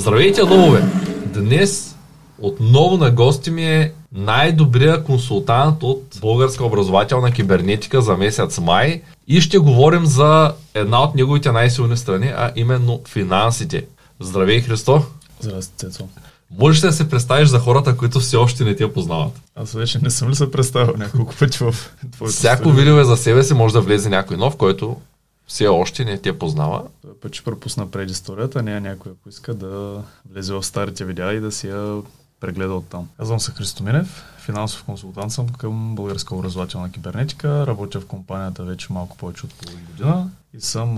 Здравейте, лъвове! Днес отново на гости ми е най-добрия консултант от Българска образователна кибернетика за месец май и ще говорим за една от неговите най-силни страни, а именно финансите. Здравей, Христо! Здрасти, Цецо! Можеш да се представиш за хората, които все още не те познават? Аз вече не съм ли се представил няколко пъти в твоето всяко видео за себе си може да влезе някой нов, който все още не те познава. Път ще пропусна предисторията, не е някой, ако иска да влезе в старите видеа и да си я прегледа оттам. Казвам се Христо Минев, финансов консултант съм към Българска образователна кибернетика, работя в компанията вече малко повече от половин година и съм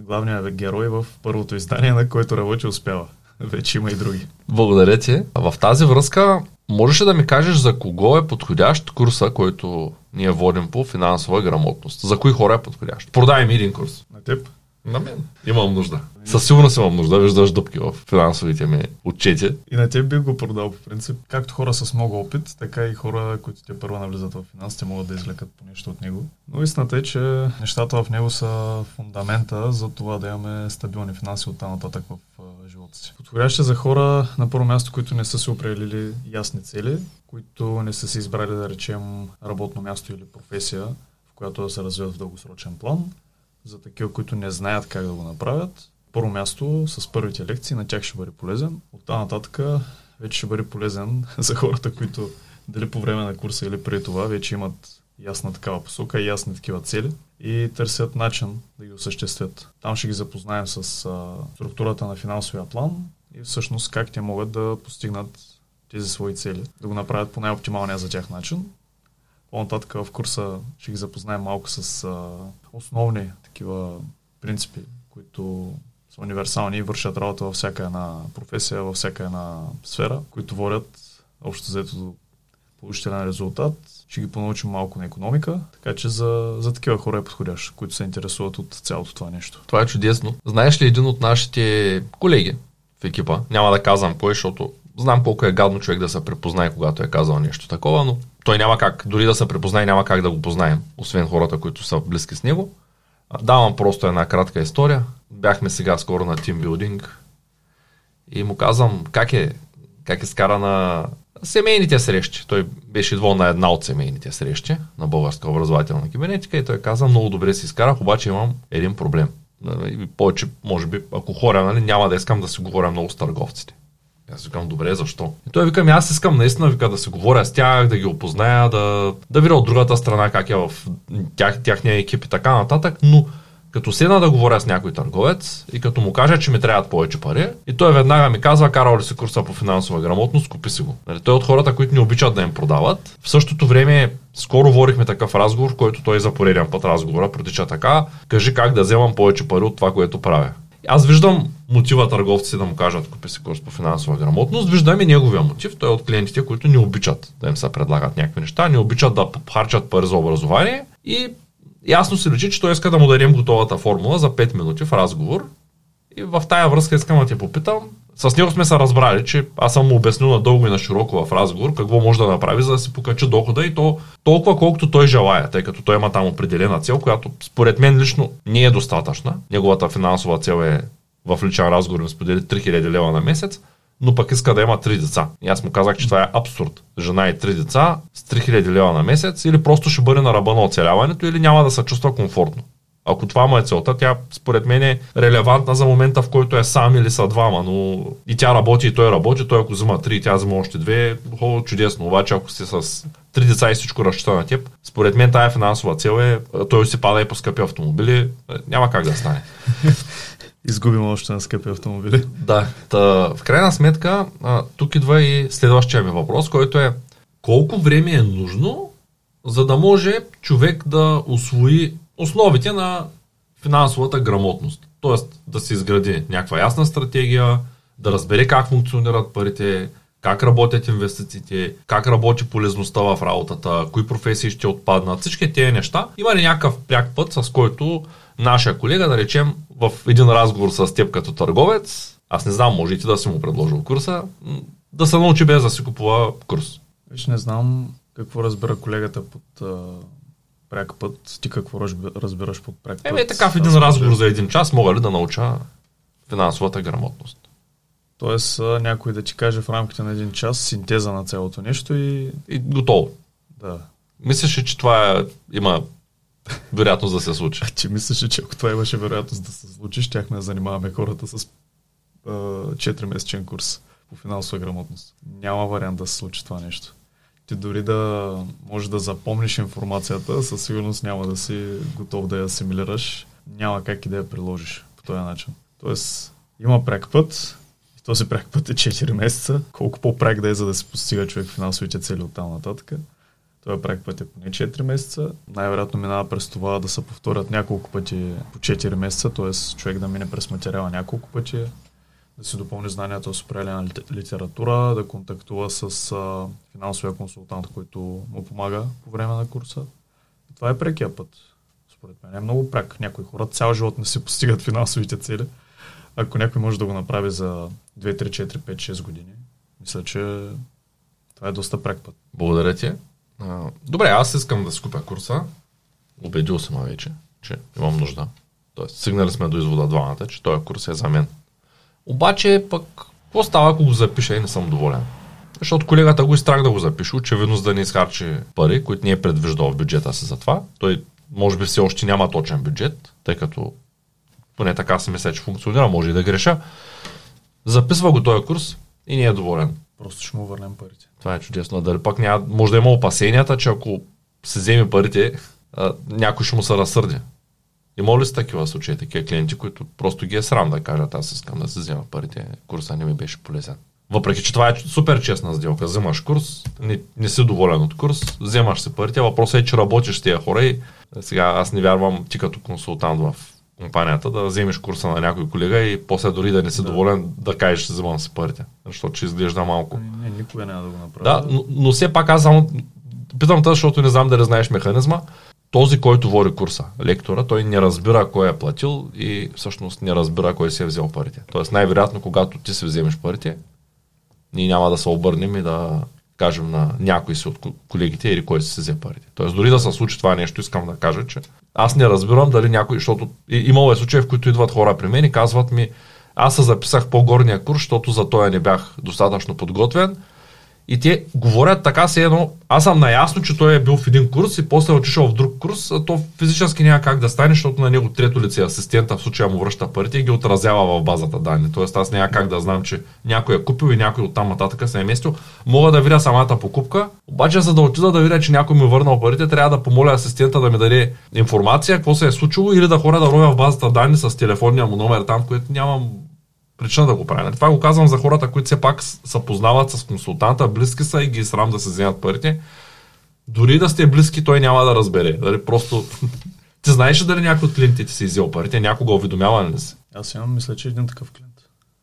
главният герой в първото издание, на което работи успява. Вече има и други. Благодаря ти. В тази връзка, можеш ли да ми кажеш за кого е подходящ курса, който ние водим по финансова грамотност? За кои хора е подходящ? Продай ми един курс. На теб? На мен. Имам нужда. Със сигурност имам нужда. Виждаш дупки в финансовите ми отчети. И на теб би го продал по принцип. Както хора с много опит, така и хора, които те първо навлизат в финансите, могат да извлекат по нещо от него. Но истината е, че нещата в него са фундамента за това да имаме стабилни финанси оттам нататък в живота си. Подходящи за хора на първо място, които не са си определили ясни цели, които не са си избрали да речем работно място или професия, в която да се развиват в дългосрочен план. За такива, които не знаят как да го направят. Първо място, с първите лекции на тях ще бъде полезен. Оттам нататък вече ще бъде полезен за хората, които дали по време на курса или преди това вече имат ясна такава посока и ясни такива цели и търсят начин да ги осъществят. Там ще ги запознаем с структурата на финансовия план и всъщност как те могат да постигнат тези свои цели, да го направят по най-оптималния за тях начин. По-нататък в курса ще ги запознаем малко с основни такива принципи, които са универсални и вършат работа във всяка една професия, във всяка една сфера, които водят общо взето до положителен резултат. Ще ги понаучим малко на економика, така че за такива хора е подходящ, които се интересуват от цялото това нещо. Това е чудесно. Знаеш ли един от нашите колеги в екипа? Няма да казвам кой, защото знам колко е гадно човек да се препознае, когато е казал нещо такова, но той няма как, дори да се препознае, няма как да го познаем, освен хората, които са близки с него. Давам просто една кратка история. Бяхме сега скоро на тимбилдинг и му казвам как е скара на семейните срещи. Той беше идвал на една от семейните срещи на Българска образователна кибернетика и той каза, много добре си изкарах, обаче имам един проблем. И повече, може би, ако хоря, няма да искам да си говоря много с търговците. Аз викам, добре, защо? И той вика, аз искам наистина да се говоря с тях, да ги опозная, да видя от другата страна как е в тяхния екип и така нататък, но като седна да говоря с някой търговец и като му кажа, че ми трябват повече пари, и той веднага ми казва, карал ли си курса по финансова грамотност, купи си го. Той е от хората, които не обичат да им продават. В същото време, скоро водихме такъв разговор, в който той за пореден път разговора протича така, кажи как да вземам повече пари от това, което правя. Аз виждам мотива търговците да му кажат купи си курс по финансова грамотност, виждам и неговия мотив, той е от клиентите, които не обичат да им се предлагат някакви неща, не обичат да харчат пари за образование и ясно се личи, че той иска да му дадем готовата формула за 5 минути в разговор и в тая връзка искам да те попитам. С него сме се разбрали, че аз съм му обяснил надълго и на широко в разговор какво може да направи, за да си покачи дохода и то толкова колкото той желая, тъй като той има там определена цел, която според мен лично не е достатъчна. Неговата финансова цел е в личен разговор ми сподели 3000 лева на месец, но пък иска да има 3 деца. И аз му казах, че това е абсурд. Жена и 3 деца с 3000 лева на месец или просто ще бъде на ръба на оцеляването или няма да се чувства комфортно. Ако това му е целта, тя според мен е релевантна за момента, в който е сам или са двама, но и тя работи, и той работи, той ако взема 3, тя взема още 2, чудесно, обаче ако си с 3 деца и всичко разчита на теб, според мен тая финансова цел е, той си пада и по скъпи автомобили, няма как да стане. Изгубим още на скъпи автомобили. Да, в крайна сметка, тук идва и следващия ми въпрос, който е колко време е нужно, за да може човек да усвои основите на финансовата грамотност. Тоест да се изгради някаква ясна стратегия, да разбере как функционират парите, как работят инвестициите, как работи полезността в работата, кои професии ще отпаднат, всички тези неща. Има ли някакъв пряк път, с който нашия колега, да речем, в един разговор с теб като търговец, аз не знам, може и ти да си му предложил курса, да се научи без да си купува курс? Виж, не знам какво разбира колегата под пряк път. Ти какво разбираш под пряк път? Така в един разговор за един час мога ли да науча финансовата грамотност? Тоест някой да ти каже в рамките на един час синтеза на цялото нещо и готово. Да. Мислиш ли, че това има вероятност да се случи? А ти мислиш ли, че ако това имаше вероятност да се случи, щяхме да занимаваме хората с 4-месечен курс по финансова грамотност. Няма вариант да се случи това нещо. Ти дори да можеш да запомниш информацията, със сигурност няма да си готов да я асимилираш. Няма как и да я приложиш по този начин. Тоест има пряк път, и този пряк път е 4 месеца. Колко по-пряк да е, за да се постига човек финансовите цели от там нататък. Той пряк път е поне 4 месеца. Най-вероятно минава през това да се повторят няколко пъти по 4 месеца, т.е. човек да мине през материала няколко пъти, да си допълни знанията с определена литература, да контактува с финансовия консултант, който му помага по време на курса. И това е прекия път. Според мен е много пряк. Някои хора цял живот не си постигат финансовите цели. Ако някой може да го направи за 2, 3, 4, 5, 6 години, мисля, че това е доста пряк път. Благодаря ти. Добре, аз искам да си купя курса. Убедил съм вече, че имам нужда. Тоест, стигнали сме до извода двамата, че този курс е за мен. Обаче пък, какво става, ако го запиша и не съм доволен? Защото колегата го изтрах да го запише, очевидно за да не изхарчи пари, които не е предвиждал в бюджета си за това. Той може би все още няма точен бюджет, тъй като поне така се мисля, че функционира, може и да греша. Записва го този курс и не е доволен. Просто ще му върнем парите. Това е чудесно. Дали пък няма, може да има опасенията, че ако се вземе парите, някой ще му се разсърди. Има ли са такива случаи, такива клиенти, които просто ги е срам да кажат, аз искам да се взема парите, курса не ми беше полезен. Въпреки че това е супер честна сделка. Вземаш курс, не си доволен от курс, вземаш се парите, въпросът е, че работиш с тия хора и сега аз не вярвам ти като консултант в компанията да вземеш курса на някой колега и после дори да не си доволен да кажеш, че вземам се парите, защото ще изглежда малко. Не, никога няма да го направя. Да, но все пак аз само питам те, защото не знам дали знаеш механизма. Този, който води курса, лектора, той не разбира кой е платил и всъщност не разбира кой си е взел парите. Тоест най-вероятно, когато ти си вземеш парите, ние няма да се обърнем и да кажем на някой си от колегите или кой си взе парите. Тоест дори да се случи това нещо, искам да кажа, че аз не разбирам дали някой, защото имало е случаи, в които идват хора при мен и казват ми, аз се записах по-горния курс, защото за този не бях достатъчно подготвен. И те говорят така се едно, аз съм наясно, че той е бил в един курс и после отишъл в друг курс, а то физически няма как да стане, защото на него трето лице, асистента в случая му връща парите и ги отразява в базата данни. Тоест аз няма как да знам, че някой е купил и някой оттам нататък се е местил. Мога да видя самата покупка, обаче за да отида да видя, че някой ми върнал парите, трябва да помоля асистента да ми даде информация, какво се е случило или да хора да ровя в базата данни с телефонния му номер там, което нямам причина да го правя. Това го казвам за хората, които все пак се познават с консултанта, близки са и ги срам да се вземат парите. Дори да сте близки, той няма да разбере. Дали просто... Ти знаеш ли дали някой от клиентите си изял парите? Някога уведомява ли си? Аз имам, мисля, че един такъв клиент.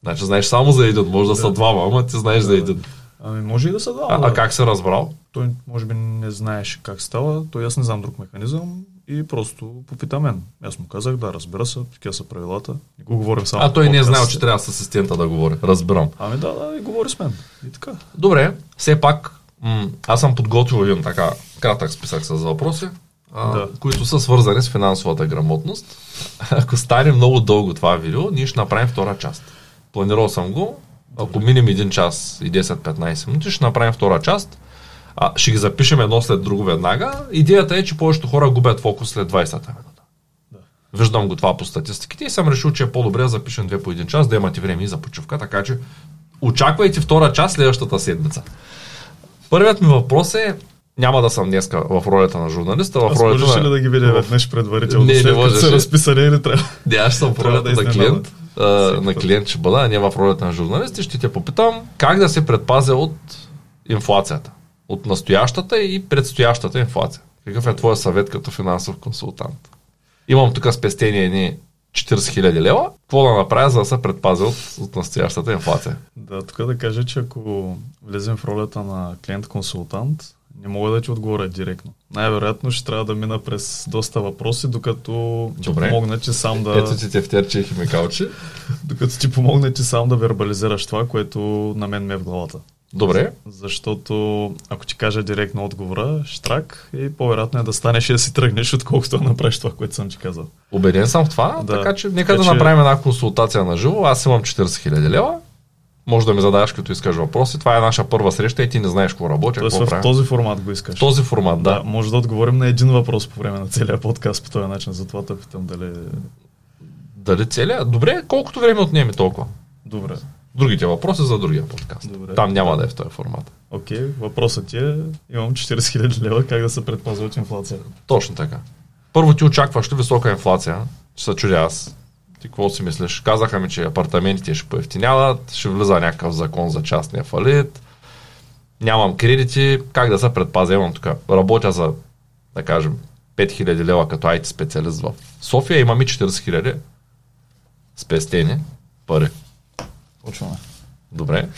Значи знаеш само за един, може да са двама, ама ти знаеш за един. Ами може и да са двама. А как се разбрал? Той може би не знаеше как става, той аз не знам друг механизъм. И просто попита мен. Аз му казах, да, разбира се, такива са правилата. Не го говорим само. А той не е знал, че трябва с асистента да говори. Разбирам. Ами да, и говори с мен. И така. Добре, все пак, аз съм подготвил един така кратък списък с въпроси, които са свързани с финансовата грамотност. Ако стане много дълго това видео, ние ще направим втора част. Планирал съм го. Ако минем 1 час и 10-15 минути, ще направим втора част. Ще ги запишем едно след друго веднага. Идеята е, че повечето хора губят фокус след 20-та минута. Да. Виждам го това по статистиките и съм решил, че е по-добре да запишем 2 по 1 час, да имате време и за почивка, така че очаквайте втора част следващата седмица. Първият ми въпрос е, няма да съм днеска в ролята на журналиста, в ролята на... Аз можеш ли да ги видя веднъж предварително, след като са разписани или трябва? Не, аз съм в ролята на клиент. На клиент ще бъда, а не в ролята на журналист и ще те попитам как да се предпазя от инфлацията. От настоящата и предстоящата инфлация. Какъв е твой съвет като финансов консултант? Имам тук спестение ни 40 000 лева. Какво да направя, за да се предпазя от настоящата инфлация? Да, тук да кажа, че ако влезем в ролята на клиент-консултант, не мога да ти отговоря директно. Най-вероятно ще трябва да мина през доста въпроси, докато ти помогна, че сам да... Ето ти тефтерче и химикалче. Докато ти помогна, че сам да вербализираш това, което на мен ми е в главата. Добре. Защото ако ти кажа директно отговора, штрак и по-вероятно е да станеш и да си тръгнеш, отколкото да направиш това, което съм ти казал. Убеден съм в това, така че нека да направим една консултация на живо. Аз имам 40 000 лева. Може да ми задаваш като искаш въпроси. Това е наша първа среща и ти не знаеш какво работя. Тоест в този формат го искаш. Този формат, да. Може да отговорим на един въпрос по време на целия подкаст по този начин. Затова те питам дали... Дали целият? Добре, колкото време отнеме толкова. Добре. Другите въпроси за другия подкаст. Добре. Там няма да е в този формат. Окей, въпросът ти е, имам 40 000 лева, как да се предпазва от инфлацията. Точно така. Първо ти очакваш ли висока инфлация? Ще се чудя аз. Ти какво си мислиш? Казаха ми, че апартаментите ще поевтиняват, ще влиза някакъв закон за частния фалит, нямам кредити, как да се предпазя? Имам тук, работя за, да кажем, 5000 лева като IT специалист в София, имам и 40 000 спестени пари. Почваме. Добре.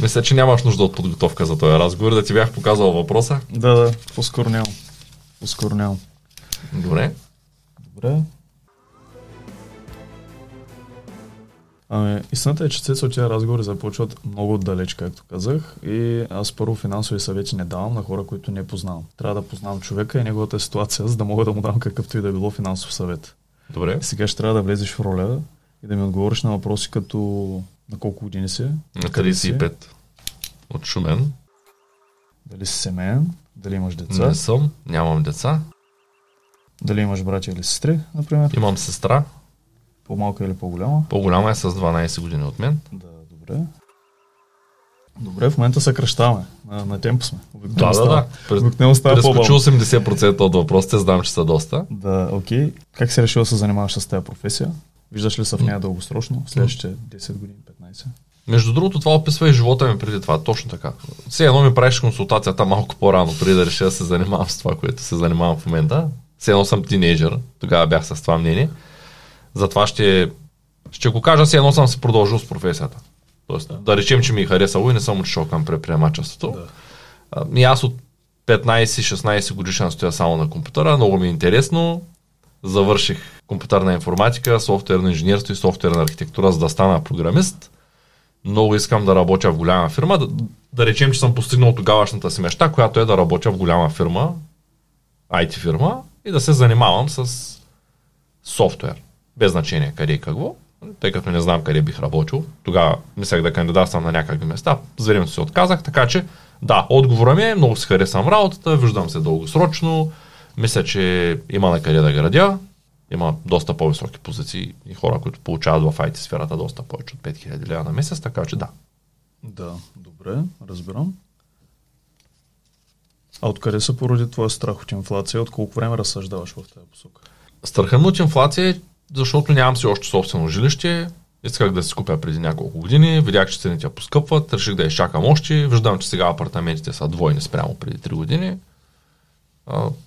Мисля, че нямаш нужда от подготовка за този разговор, да ти бях показал въпроса. Да, да, по-скоро нямам. Добре. Ами, истината е, че след от тези разговори започват много далеч, както казах. И аз първо финансови съвети не давам на хора, които не познавам. Трябва да познавам човека и неговата ситуация, за да мога да му дам какъвто и да било финансов съвет. Добре. Сега ще трябва да влезеш в роля и да ми отговориш на въпроси като на колко години си? На 35. От Шумен. Дали си семеен? Дали имаш деца? Не съм, нямам деца. Дали имаш братя или сестри, например? Имам сестра. По-малка или по-голяма? По-голяма е с 12 години от мен. Да, добре. Добре, в момента съкращаваме. На темпо сме. Обикновено става по-бавно. 80% от въпросите, знам, че са доста. Да, окей. Как си решил да се занимаваш с тази професия? Виждаш ли се в нея дългосрочно? Следващите 10 години, 15? Между другото, това описва и живота ми преди това. Точно така. Все едно ми правиш консултацията малко по-рано, преди да реша да се занимавам с това, което се занимавам в момента. Все едно съм тинейджър. Тогава бях с това мнение. Затова ще го кажа, все едно съм се продължил с професията. Тоест, да речем, че ми е харесало и не съм отишъл към предприемачеството. Да. И аз от 15-16 годишен стоя само на компютъра. Много ми е интересно. Завърших компютърна информатика, софтуерно инженерство и софтуерна архитектура, за да стана програмист. Много искам да работя в голяма фирма. Да речем, че съм постигнал тогавашната си мечта, която е да работя в голяма фирма, IT фирма, и да се занимавам с софтуер. Без значение къде и какво, тъй като не знам къде бих работил. Тогава мислях да кандидатствам на някакви места. За времето се отказах, така че да, отговора ми е, много си харесвам работата, виждам се дългосрочно, мисля, че има на къде да градя. Има доста по-високи позиции и хора, които получават в IT сферата доста повече от 5000 лева на месец, така че да. Да, добре, разбирам. А откъде се породи твоя страх от инфлация? От колко време разсъждаваш в тази посока? Страхът ми от инфлация, защото нямам си още собствено жилище. Исках да си купя преди няколко години, видях, че цените поскъпват, реших да изчакам още. Виждам, че сега апартаментите са двойни спрямо преди 3 години.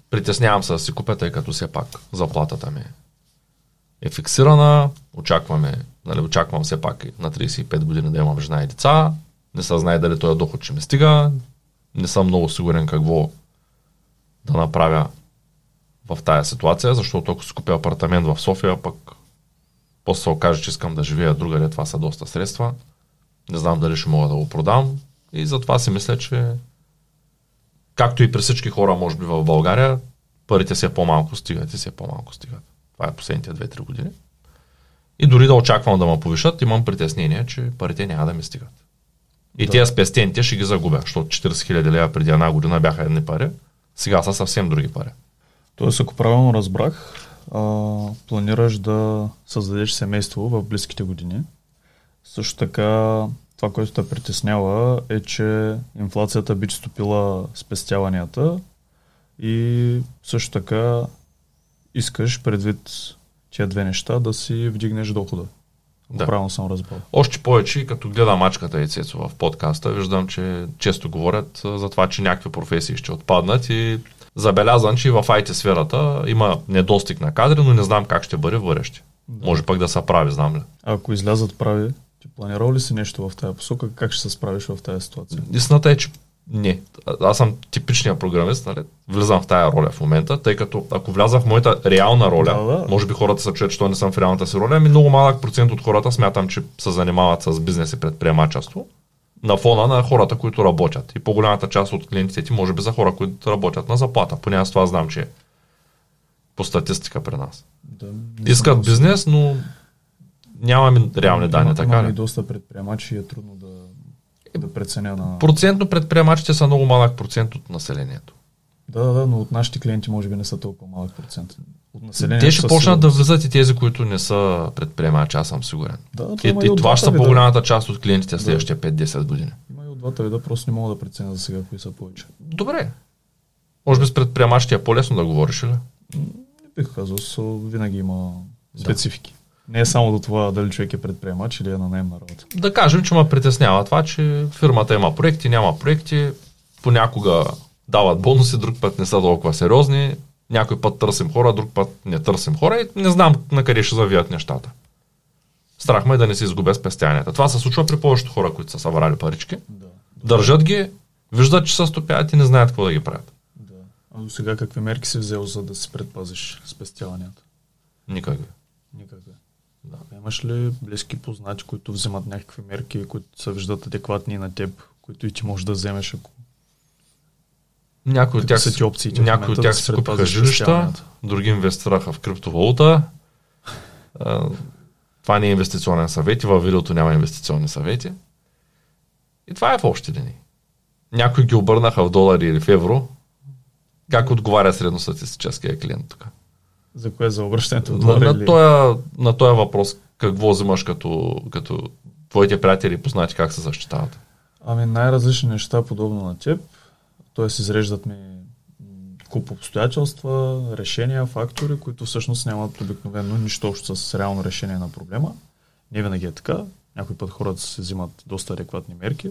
Притеснявам се да си купя, тъй като все пак заплатата ми е фиксирана. Очаквам все пак на 35 години да имам жена и деца. Не се знае дали този доход ще ми стига. Не съм много сигурен какво да направя в тая ситуация, защото ако си купя апартамент в София, пък после се окаже, че искам да живея другаде, това са доста средства. Не знам дали ще мога да го продам и затова си мисля, че както и при всички хора, може би в България, парите си по-малко стигат и си по-малко стигат. Това е последните 2-3 години. И дори да очаквам да ме повишат, имам притеснение, че парите няма да ми стигат. И да. Тия спестените ще ги загубя, защото 40 000 лева преди една година бяха едни пари, сега са съвсем други пари. Тоест, ако правилно разбрах, планираш да създадеш семейство в близките години. Също така, това, което те притеснява, е, че инфлацията би стопила спестяванията и също така искаш предвид тия две неща да си вдигнеш дохода. Да. Правилно съм разбрал. Още повече, като гледам мачката и Цецо в подкаста, виждам, че често говорят за това, че някакви професии ще отпаднат и забелязвам, че и в IT сферата има недостиг на кадри, но не знам как ще бъде в бъдеще. Да. Може пък да се прави, знам ли. Ако излязат прави, ти планирал ли си нещо в тази посока? Как ще се справиш в тази ситуация? Истината е, че не. Аз съм типичният програмист, нали? Влизам в тая роля в момента, тъй като ако вляза в моята реална роля, да. Може би хората се чуят, че не съм в реалната си роля, ами много малък процент от хората смятам, че се занимават с бизнес и предприемачество на фона на хората, които работят. И по-голямата част от клиентите ти може би са хора, които работят на заплата. Поне аз това знам, че по статистика при нас. Да, искат бизнес, но нямаме реални данни. Така ли? Доста предприемачи е трудно да преценя на... Процентно предприемачите са много малък процент от населението. Да, но от нашите клиенти може би не са толкова малък процент. От населението те ще почнат да влизат и тези, които не са предприемачи, аз съм сигурен. Да, и това ще са по-голямата част от клиентите следващия 5-10 години. Има и от двата вида, просто не мога да преценя за сега кои са повече. Добре. Може би с предприемачите е по-лесно да говориш, или? Не бих казал, винаги има специфики. Не е само до това дали човек е предприемач или е на наемна работа. Да кажем, че ме притеснява това, че фирмата има проекти, няма проекти, понякога дават бонуси, друг път не са толкова сериозни, някой път търсим хора, друг път не търсим хора и не знам на къде ще завият нещата. Страх ме да не се изгубя спестяванията. Това се случва при повечето хора, които са събрали парички, държат ги, виждат, че са стопят и не знаят какво да ги правят. Да. А до сега какви мерки си взел, за да се предпазиш спестяванията? Никакви. Да. Имаш ли близки познати, които вземат някакви мерки, които се виждат адекватни на теб, които и ти можеш да вземеш, ако... Някои от тях си купиха жилища, други инвестираха в криптовалута. Това не е инвестиционен съвет и във видеото няма инвестиционни съвети. И това е в общи линии. Някои ги обърнаха в долари или в евро. Как отговаря средностатистическия клиент тук? За кое? За обръщането в долари? На този въпрос какво взимаш като твоите приятели познати как се защитават? Ами най-различни неща подобно на теб. Тоест изреждат ми куп обстоятелства, решения, фактори, които всъщност нямат обикновено нищо общо с реално решение на проблема. Не винаги е така. Някой път хората се взимат доста адекватни мерки,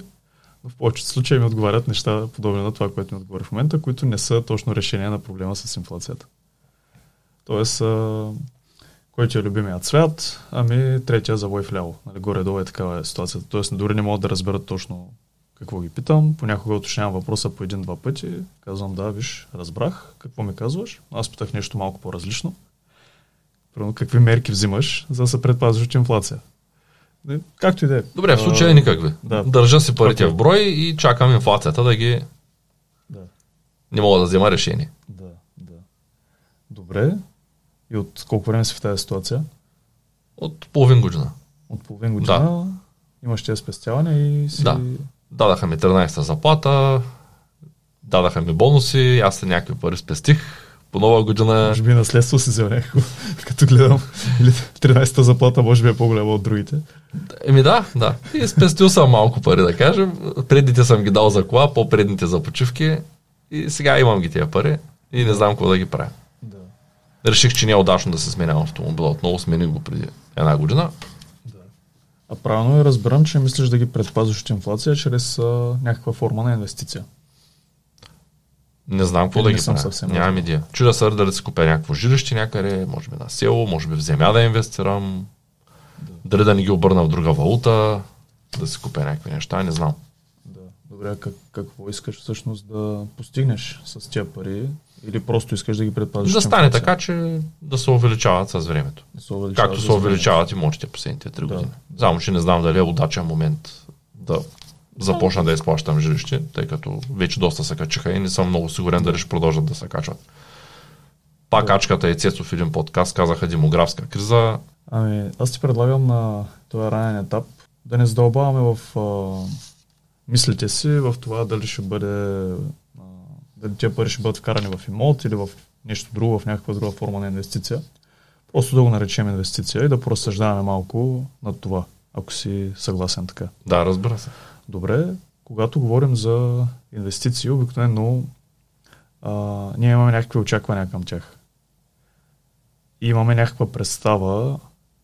но в повечето случаи ми отговарят неща подобни на това, което ми отговори в момента, които не са точно решение на проблема с инфлацията. Тоест, който е любимият цвят, ами третия завой вляво. Нали, горе-долу е такава ситуацията. Тоест, дори не могат да разберат точно какво ги питам. Понякога уточнявам въпроса по един-два пъти. Казвам, да, виж, разбрах. Какво ми казваш? Аз питах нещо малко по-различно. Примерно, какви мерки взимаш, за да се предпазиш от инфлация? Както и да е. Добре, в случая никакви. Да. Държа си парите в брой и чакам инфлацията да ги... Да. Не мога да взема решение. Да. Добре. И от колко време си в тази ситуация? От половин година. Да. Имаш тези спестяване и си... Да. Дадаха ми 13-та заплата, дадаха ми бонуси, аз някакви пари спестих. По нова година... Може би наследство си взел някакво, като гледам. Или 13-та заплата може би е по-голяма от другите. Еми да. И спестил съм малко пари, да кажем. Предните съм ги дал за кола, по-предните за почивки. И сега имам ги тия пари и не знам какво да ги правя. Да. Реших, че не е удачно да се сменя автомобила. Отново смених го преди една година. А правилно разбирам, че мислиш да ги предпазваш от инфлация чрез някаква форма на инвестиция. Не знам какво да ги правя. Нямам идея. Чудя се дали да си купя някакво жилище някъде, може би на село, може би в земя да инвестирам, дали да не ги обърна в друга валута, да си купя някакви неща, не знам. Да. Добре, какво искаш всъщност да постигнеш с тия пари или просто искаш да ги предпазваш? Да стане инфлация? Така, че да се увеличават с времето. Както се увеличават имотите последните 3 години. Само, че не знам дали е удачен момент да започна да изплащам жилище, тъй като вече доста се качиха и не съм много сигурен дали ще продължат да се качват. Пак качката и Цецов в един подкаст казаха демографска криза. Ами, аз ти предлагам на този ранен етап да не задълбаваме в мислите си в това дали ще бъде дали тия пари ще бъдат вкарани в имот или в нещо друго, в някаква друга форма на инвестиция. Просто да го наречем инвестиция и да поразсъждаваме малко над това, ако си съгласен така. Да, разбира се. Добре, когато говорим за инвестиции, обикновено ние имаме някакви очаквания към тях. И имаме някаква представа,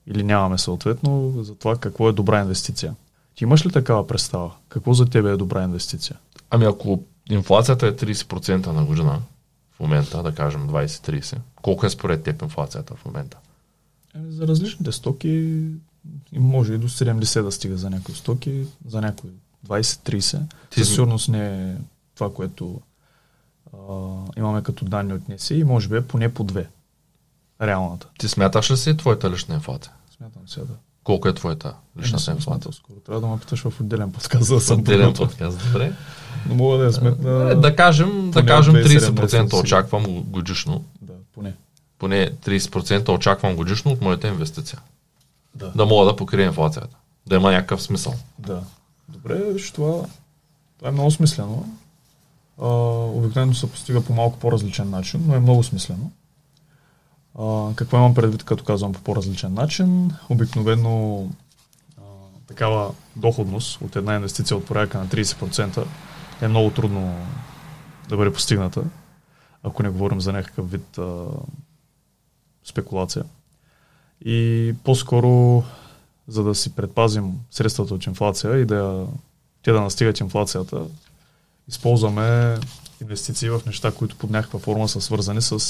или нямаме съответно, за това какво е добра инвестиция. Ти имаш ли такава представа? Какво за тебе е добра инвестиция? Ами ако инфлацията е 30% на година, в момента, да кажем 20-30. Колко е според теб инфлацията в момента? За различните стоки може и до 70 да стига за някои стоки, за някои 20-30. Със сигурност не е това, което имаме като данни от НСИ и може би е поне по 2. Реалната. Ти смяташ ли си твоята лична инфлация? Смятам се, да. Колко е твоята лична инфлация? Скоро трябва да ме питаш в отделен подкаст. Да, отделен подкаст, добре. Но мога да я сметна... Да кажем 30% очаквам годишно. Да, поне. поне 30% очаквам годишно от моята инвестиция. Да, да мога да покрия инфлацията. Да има някакъв смисъл. Да. Добре, виж, това е много смислено. Обикновено се постига по малко по-различен начин, но е много смислено. Какво имам предвид, като казвам по по-различен начин? Обикновено такава доходност от една инвестиция от порядка на 30% е много трудно да бъде постигната, ако не говорим за някакъв вид спекулация. И по-скоро, за да си предпазим средствата от инфлация и те да настигат инфлацията, използваме инвестиции в неща, които под някаква форма са свързани с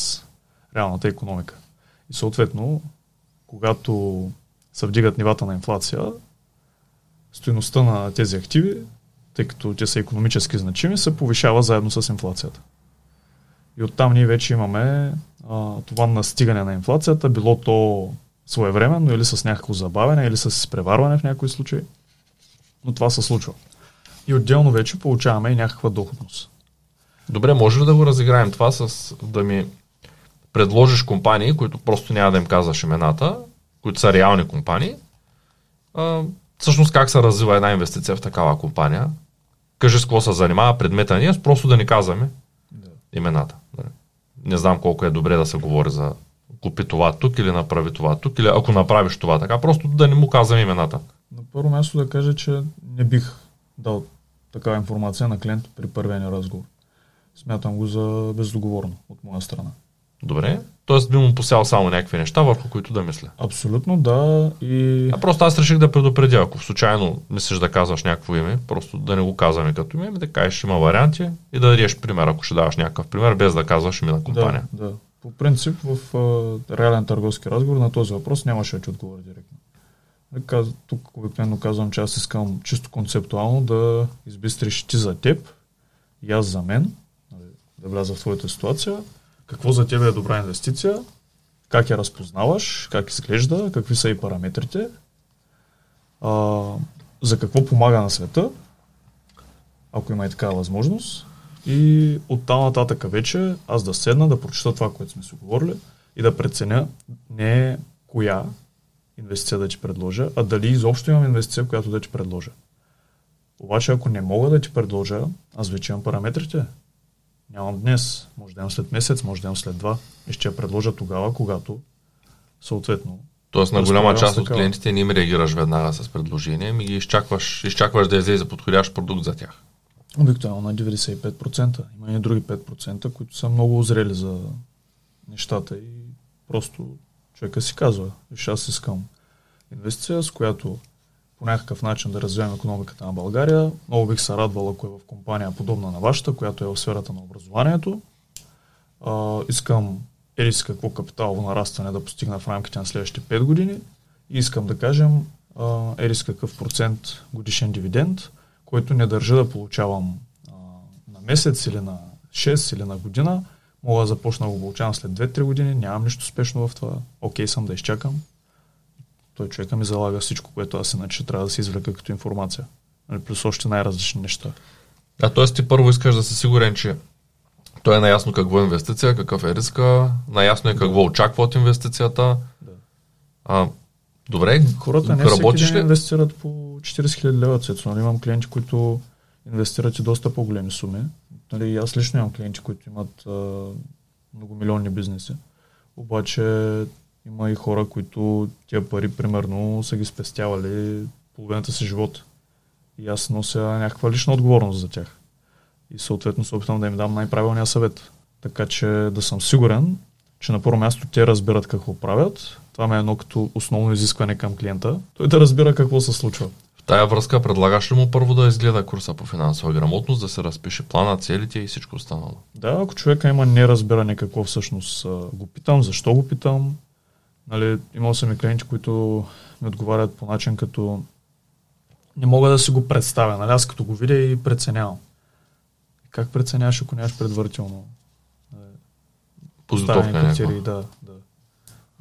реалната икономика. И съответно, когато се вдигат нивата на инфлация, стойността на тези активи, тъй като те са икономически значими, се повишава заедно с инфлацията. И оттам ние вече имаме това настигане на инфлацията, било то своевременно или с някакво забавяне, или с изпреварване в някои случаи. Но това се случва. И отделно вече получаваме и някаква доходност. Добре, може ли да го разиграем това с да ми предложиш компании, които просто няма да им казваш имената, които са реални компании? Всъщност как се развива една инвестиция в такава компания? Кажи с какво се занимава, предмета ни е, просто да не казваме имената. Не знам колко е добре да се говори за купи това тук или направи това тук, или ако направиш това така, просто да не му казваме имената. На първо място да кажа, че не бих дал такава информация на клиент при първия ни разговор. Смятам го за бездоговорно от моя страна. Добре, т.е. би му посял само някакви неща, върху които да мисля. Абсолютно, да. Просто аз реших да предупредя, ако случайно мислиш да казваш някакво име, просто да не го казваме като име, да кажеш има варианти и да дадеш пример, ако ще даваш някакъв пример, без да казваш име на компания. Да. По принцип в реален търговски разговор на този въпрос нямаше да ти отговоря директно. Тук обикновено казвам, че аз искам чисто концептуално да избистриш ти за теб и аз за мен, да вляза в твоята ситуация. Какво за тебе е добра инвестиция, как я разпознаваш, как изглежда, какви са и параметрите, за какво помага на света, ако има и такава възможност. И оттам нататък вече аз да седна, да прочета това, което сме си говорили и да преценя не коя инвестиция да ти предложа, а дали изобщо имам инвестиция, която да ти предложа. Обаче ако не мога да ти предложа, аз вече имам параметрите. Нямам днес, може да имам след месец, може да имам след два и ще я предложа тогава, когато съответно... Тоест на голяма част от клиентите не им реагираш веднага с предложение, ми ги изчакваш да излезе подходящ продукт за тях. Обикновено на 95%. Има и други 5%, които са много озрели за нещата и просто човека си казва, виж, аз искам инвестиция, с която по някакъв начин да развивам икономиката на България. Много бих се радвал, ако е в компания подобна на вашата, която е в сферата на образованието. Искам какво капиталово нарастване да постигна в рамките на следващите 5 години и искам да кажем какъв процент годишен дивиденд, който не държа да получавам на месец или на 6 или на година. Мога да започна да го получавам след 2-3 години, нямам нищо спешно в това. Окей съм да изчакам. Той човека ми залага всичко, което аз иначе трябва да се извлека като информация. Плюс още най-различни неща. Т.е. ти първо искаш да си сигурен, че той е наясно какво е инвестиция, какъв е риска, наясно е какво очаква от инвестицията. Да. Добре, хората не всеки ден инвестират по 40 000 лева. Цецо. Имам клиенти, които инвестират и доста по-големи суми. Аз лично имам клиенти, които имат многомилионни бизнеси. Обаче има и хора, които тия пари, примерно, са ги спестявали половината си живот. И аз нося някаква лична отговорност за тях. И съответно се опитам да им дам най-правилния съвет. Така че да съм сигурен, че на първо място те разбират какво правят. Това ме е едно като основно изискване към клиента. Той да разбира какво се случва. В тая връзка предлагаш ли му първо да изгледа курса по финансова грамотност, да се разпише плана, целите и всичко останало? Да, ако човека има неразбиране какво всъщност го питам, защо го питам. Имал съм и клиенти, които ми отговарят по начин, като не мога да си го представя. Аз като го видя и преценявам. Как преценяваш, ако нямаш предварително? Подготовка някаква. Да.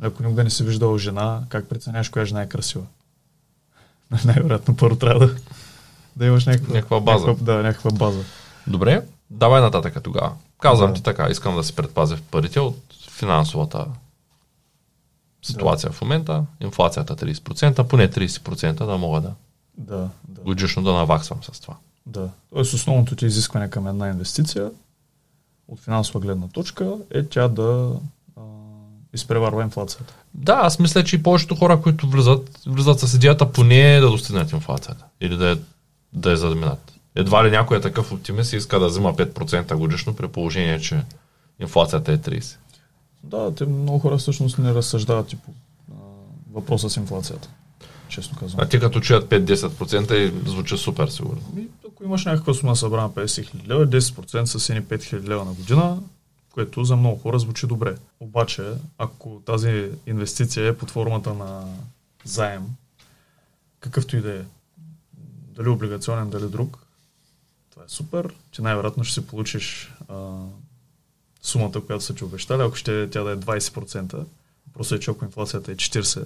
Ако никога не си виждал жена, как преценяваш коя жена е красива? Най-вероятно първо трябва да имаш някаква база. Някаква база. Добре, давай нататък тогава. Казвам ти така, искам да се предпазя в парите от финансовата ситуация в момента, инфлацията 30%, поне 30% да мога да годишно да наваксвам с това. Да. Тоест основното ти изискване към една инвестиция от финансова гледна точка е тя да изпреварва инфлацията. Да, аз мисля, че и повечето хора, които влизат с идеята поне да достигнат инфлацията или да я задминат. Едва ли някой е такъв оптимист и иска да взима 5% годишно при положение, че инфлацията е 30%. Да, те много хора всъщност не разсъждават и по въпроса с инфлацията. Честно казвам. А те като чуят 5-10% и звучи супер сигурно. Ако имаш някаква сума събрана 50 хиляди лева, 10% са сини 5 хиляди лева на година, което за много хора звучи добре. Обаче, ако тази инвестиция е под формата на заем, какъвто и да е, дали облигационен, дали друг, това е супер, че най-вероятно ще си получиш сумата, която са ти обещали, ако ще тя да е 20%, просто е, че ако инфлацията е 40%,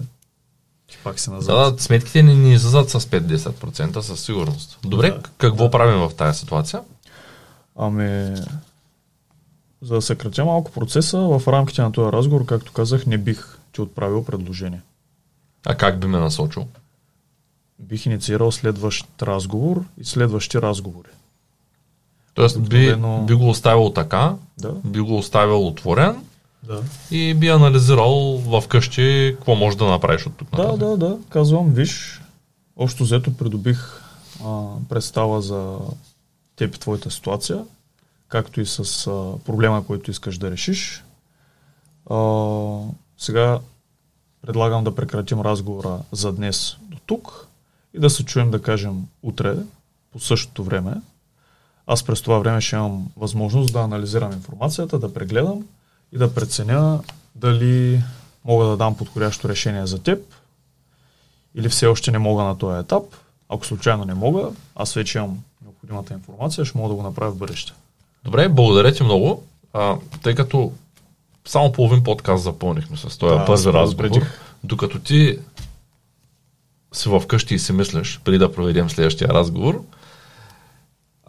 пак се назад. Да, сметките ни излизат с 5-10% със сигурност. Добре, да. Какво правим в тази ситуация? Ами, за да съкратя малко процеса, в рамките на този разговор, както казах, не бих ти отправил предложение. А как би ме насочил? Бих инициирал следващ разговор и следващи разговори. Тоест би го оставил така, би го оставил отворен, и би анализирал в къщи какво можеш да направиш от тук нататък. Да. Казвам, виж, общо взето придобих представа за теб и твоята ситуация, както и с проблема, който искаш да решиш. Сега предлагам да прекратим разговора за днес до тук и да се чуем, да кажем, утре по същото време. Аз през това време ще имам възможност да анализирам информацията, да прегледам и да преценя дали мога да дам подходящо решение за теб или все още не мога на този етап. Ако случайно не мога, аз вече имам необходимата информация, ще мога да го направя в бъдеще. Добре, благодаря ти много. Тъй като само половин подкаст запълнихме с този първи разговор, докато ти си във къщи и си мислиш, преди да проведем следващия разговор,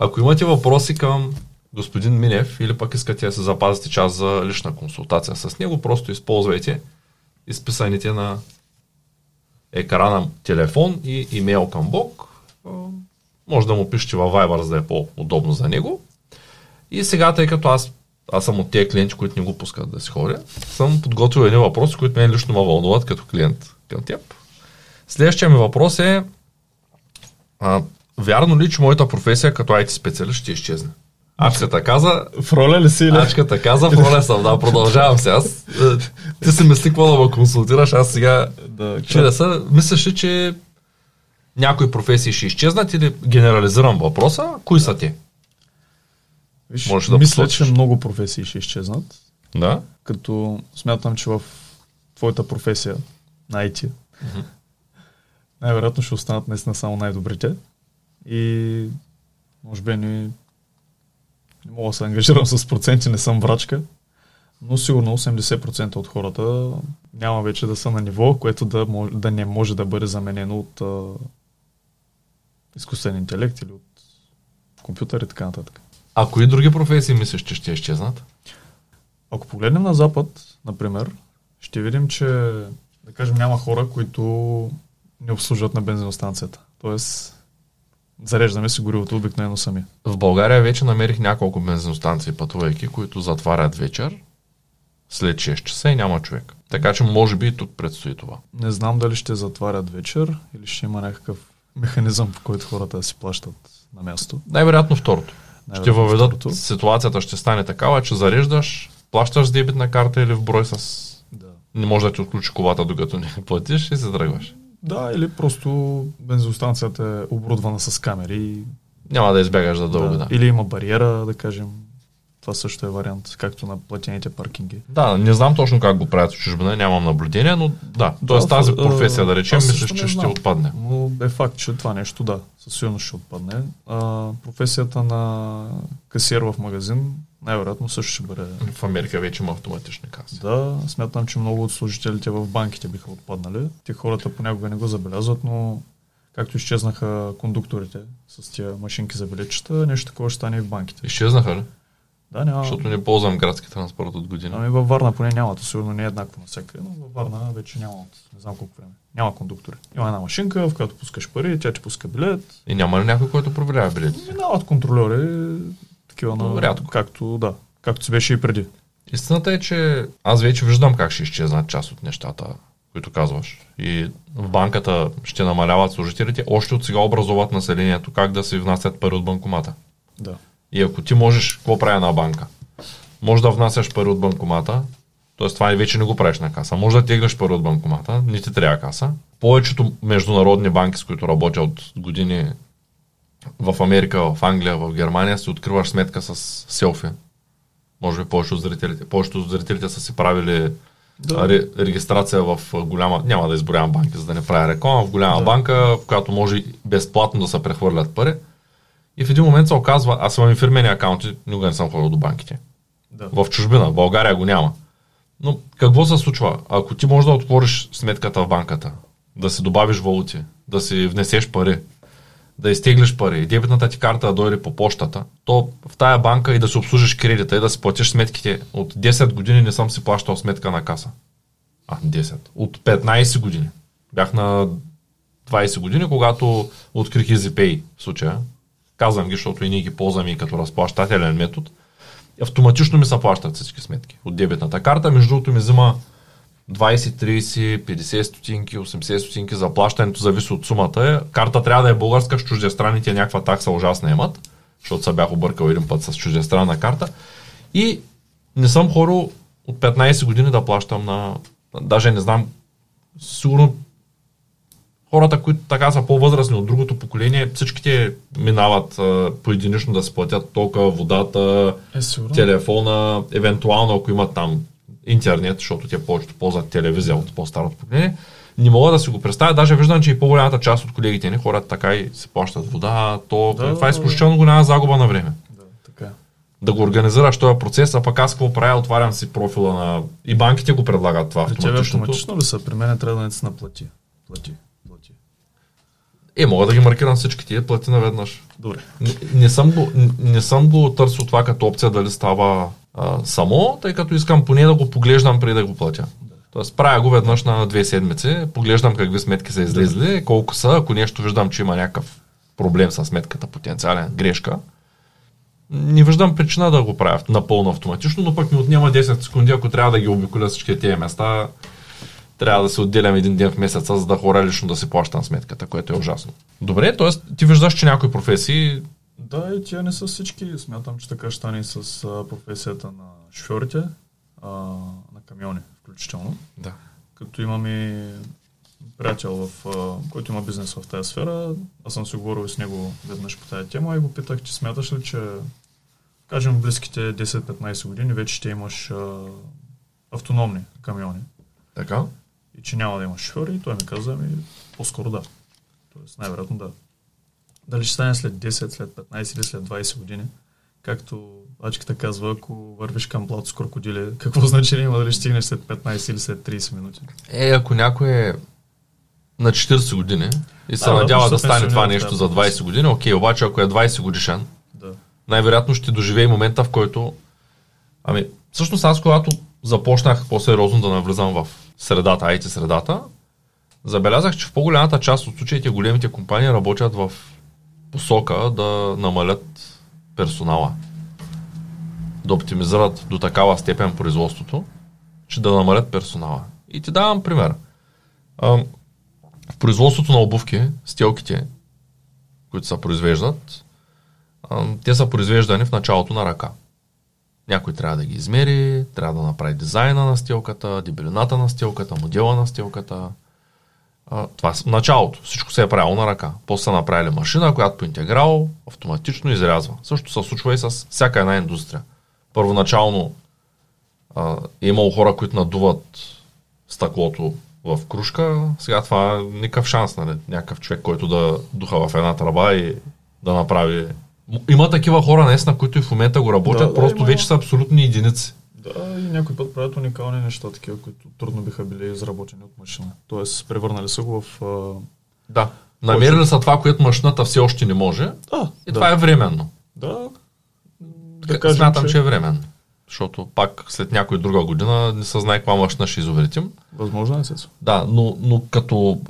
ако имате въпроси към господин Минев или пък искате да се запазите час за лична консултация с него, просто използвайте изписаните на екрана телефон и имейл към Бог. Може да му пишете във Viber, за да е по-удобно за него. И сега, тъй като аз съм от тези клиенти, които не го пускат да си ходя, съм подготвил едни въпроси, които мен лично ме вълнуват като клиент към теб. Следващия ми въпрос е: вярно ли, че моята професия като IT специалист ще изчезне? Ачката каза... В роля ли си? Ачката каза, в роля съм, да, продължавам се аз. Ти си мисли какво да ме консултираш, аз сега... Мислиш ли, че някои професии ще изчезнат или генерализирам въпроса? Кои са те? Можеш да мисля, че много професии ще изчезнат. Да? Като смятам, че в твоята професия на IT най-вероятно ще останат наистина само най-добрите. И може би не мога да се ангажирам с проценти, не съм врачка, но сигурно 80% от хората няма вече да са на ниво, което да не може да бъде заменено от изкуствен интелект или от компютър и така нататък. А кои други професии мислиш, че ще изчезнат? Ако погледнем на Запад, например, ще видим, че да кажем няма хора, които не обслужват на бензиностанцията. Тоест зареждаме си горивото обикновено сами. В България вече намерих няколко бензиностанции, пътувайки, които затварят вечер след 6 часа и няма човек. Така че може би и тук предстои това. Не знам дали ще затварят вечер или ще има някакъв механизъм, по който хората да си плащат на място. Най-вероятно второто. Ще въведат, ситуацията ще стане такава, че зареждаш, плащаш с дебитна карта или в брой с... Да. Не може да ти отключи колата, докато не платиш и се тръгваш. Да, или просто бензиностанцията е оборудвана с камери. Няма да избягаш за дълго, да. Или има бариера, да кажем. Това също е вариант, както на платените паркинги. Да, не знам точно как го правят в чужбина, нямам наблюдение, но да. Тоест тази професия, да речем, мислиш, че ще отпадне. Но е факт, че това нещо, да, със сигурност ще отпадне. Професията на касиер в магазин най-вероятно също ще бъде... В Америка вече има автоматични каси. Да, смятам, че много от служителите в банките биха отпаднали. Те хората понякога не го забелязват, но както изчезнаха кондукторите с тия машинки за билетчета, нещо такова ще стане и в банките. Изчезнаха ли? Да, няма... Защото не ползвам градски транспорт от година. Ами във Варна поне нямато, сигурно не е еднакво навсякъде, но във Варна вече няма, не знам колко време. Няма кондуктори. Има една машинка, в която пускаш пари, тя ти пуска билет. И няма ли някой, който проверява билетите? Минават контролери, такива на... Рядко. Както, да, както се беше и преди. Истината е, че аз вече виждам как ще изчезнат част от нещата, които казваш. И в банката ще намаляват служителите, още от сега образуват населението как да се внасят пари от банкомата. Да. И ако ти можеш, какво прави една банка? Може да внасяш пари от банкомата, т.е. това и вече не го правиш на каса. Може да теглиш пари от банкомата, не ти трябва каса. Повечето международни банки, с които работя от години в Америка, в Англия, в Германия, си откриваш сметка с селфи. Може би повечето от зрителите. Повечето от зрителите са си правили регистрация в голяма... Няма да изборявам банки, за да не правя реклама. В голяма банка, в която може безплатно да се прехвърлят пари. И в един момент се оказва, аз имам фирмени акаунти, никога не съм ходил до банките. Да. В чужбина, в България го няма. Но какво се случва? Ако ти можеш да отвориш сметката в банката, да си добавиш валути, да си внесеш пари, да изтеглиш пари и дебитната ти карта да дойде по почтата, то в тая банка и да си обслужиш кредита и да си платиш сметките. От 10 години не съм си плащал сметка на каса. А, 10. От 15 години. Бях на 20 години, когато открих EasyPay в случая. Казвам ги, защото и ние ги ползваме и като разплащателен метод. Автоматично ми се плащат всички сметки от дебитната карта. Между другото ми взима 20, 30, 50 стотинки, 80 стотинки за плащането, зависи от сумата. Карта трябва да е българска, с чуждестранните някаква такса ужасна имат, защото се бях объркал един път с чуждестранна карта. И не съм хорил от 15 години да плащам на... Даже не знам, сигурно... Хората, които така са по-възрастни от другото поколение, всичките минават поединично да се платят тока, водата, телефона, евентуално ако имат там интернет, защото те повечето ползват телевизия от по-старото поколение. Не мога да си го представя, даже виждам, че и по-голямата част от колегите ни, хората така и се плащат вода, то да, това е изключително голяма загуба на време. Да, така. Да го организираш този процес, а пък аз какво правя, отварям си профила на... И банките го предлагат това автоматично. Автоматично ли са? При мен трябва да не се наплати. Мога да ги маркирам всички тия, плати наведнъж. Добре. Не съм го търсил това като опция дали става само, тъй като искам поне да го поглеждам преди да го платя. Да. Тоест правя го веднъж на 2 седмици, поглеждам какви сметки са излезли, колко са, ако нещо виждам, че има някакъв проблем с сметката, потенциален, грешка. Не виждам причина да го правя напълно автоматично, но пък ми отнема 10 секунди, ако трябва да ги обиколя всички тези места. Трябва да се отделям един ден в месеца, за да хора лично да си плащам сметката, което е ужасно. Добре, т.е. ти виждаш, че някои професии... Да, и тя не са всички. Смятам, че така ще стане и с професията на шофьорите, на камиони включително. Да. Като имам и приятел, който има бизнес в тази сфера, аз съм си говорил с него веднъж по тази тема и го питах, че смяташ ли, че кажем в близките 10-15 години вече ще имаш автономни камиони. Така? И че няма да има шофьори, той ми каза, по-скоро да. Тоест най-вероятно да. Дали ще стане след 10, след 15 или след 20 години, както бачката казва, ако вървиш към плато с крокодили, какво значение има дали ще стигнеш след 15 или след 30 минути? Ако някой е на 40 години и се надява да стане това нещо за 20 години, окей, обаче ако е 20 годишен, най-вероятно ще доживее момента, в който... всъщност аз, когато започнах по-сериозно да навлизам в средата, IT средата, забелязах, че в по-голямата част от случаите големите компании работят в посока да намалят персонала. Да оптимизират до такава степен производството, че да намалят персонала. И ти давам пример. В производството на обувки, стилките, които се произвеждат, те са произвеждани в началото на ръка. Някой трябва да ги измери, трябва да направи дизайна на стилката, дебелината на стилката, модела на стилката. Това е началото. Всичко се е правило на ръка. После са направили машина, която по интеграл автоматично изрязва. Също се случва и с всяка една индустрия. Първоначално е имало хора, които надуват стъклото в кружка. Сега това е никакъв шанс, нали? Някакъв човек, който да духа в една тръба и да направи... Има такива хора наистина, които и в момента го работят, просто вече са абсолютни единици. Да, и някой път правят уникални неща, такива, които трудно биха били изработени от машина. Тоест, превърнали са го в... Да, намерили са това, което машината все още не може и това е временно. Да, да кажем, смятам, че е времен. Защото пак след някоя друга година не се знае каква машина ще изобретим. Възможно е със. Да, но като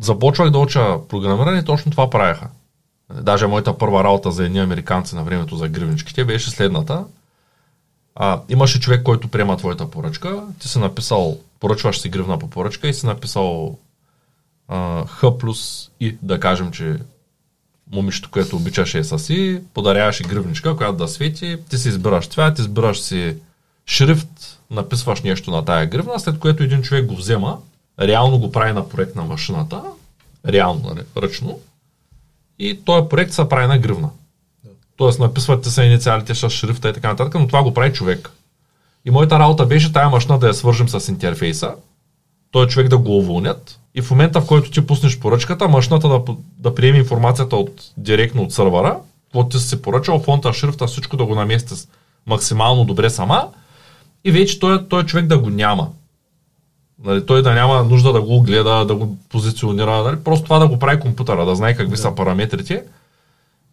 започвах да уча програмиране, точно това правеха. Даже моята първа работа за едни американци на времето за гривничките беше следната. Имаше човек, който приема твоята поръчка, ти си написал, поръчваш си гривна по поръчка и си написал Х плюс И, да кажем, че момичето, което обичаш е с И, подаряваш и гривничка, която да свети, ти си избираш цвят, избираш си шрифт, написваш нещо на тая гривна, след което един човек го взема, реално го прави на проект на машината, реално, ръчно, и този проект се прави на гривна. Тоест написвате се инициалите с шрифта и така нататък, но това го прави човек. И моята работа беше тая машина да я свържим с интерфейса, той човек да го уволнят и в момента, в който ти пуснеш поръчката, машината да приеме информацията директно от сървъра, какво ти си поръчал, фонта, шрифта, всичко да го намести максимално добре сама и вече той човек да го няма. Нали, той да няма нужда да го гледа, да го позиционира, нали, просто това да го прави компютъра, да знае какви са параметрите.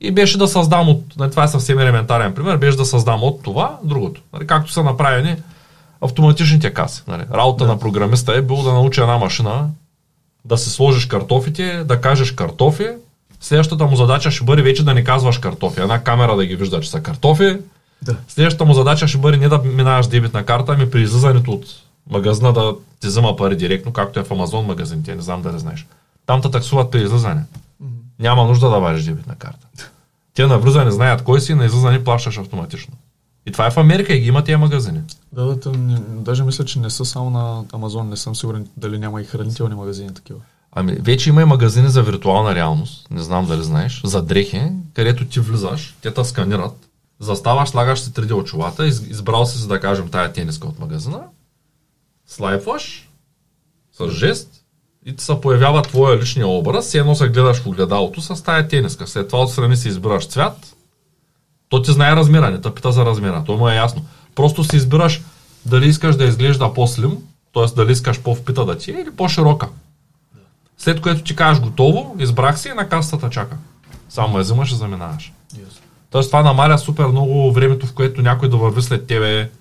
И беше да създам от, нали, това е съвсем елементарен пример, беше да създам от това другото. Нали, както са направени автоматичните каси. Нали. Работа на програмиста е било да научи една машина да се сложиш картофите, да кажеш картофи. Следващата му задача ще бъде вече да не казваш картофи. Една камера да ги вижда, че са картофи. Да. Следващата му задача ще бъде не да минаваш дебитна карта, ами при излизането от магазина да ти взема пари директно, както е в Амазон магазин. Те не знам да не знаеш. Там те таксуват при излизане. Няма нужда да вадиш дебитна карта. Те на влизане знаят кой си, на излизане плащаш автоматично. И това е в Америка и ги има тия магазини. Да, даже мисля, че не са само на Амазон, не съм сигурен дали няма и хранителни магазини такива. Ами, вече има и магазини за виртуална реалност, не знам дали знаеш, за дрехи, където ти влизаш, те те сканират, заставаш, слагаш си 3D очилата, избрал си, да кажем, тая тениска от магазина, слайфваш с жест, и ти се появява твоя личния образ, си едно се гледаш в огледалото с тая тениска. След това отстрани си избираш цвят, то ти знае размера, не те пита за размера, то му е ясно. Просто си избираш дали искаш да изглежда по-слим, т.е. дали искаш по-впита да ти е или по-широка. След което ти кажеш готово, избрах си и на касата чака. Само я взимаш и заминаваш. Т.е. това намаля супер много времето, в което някой да върви след тебе,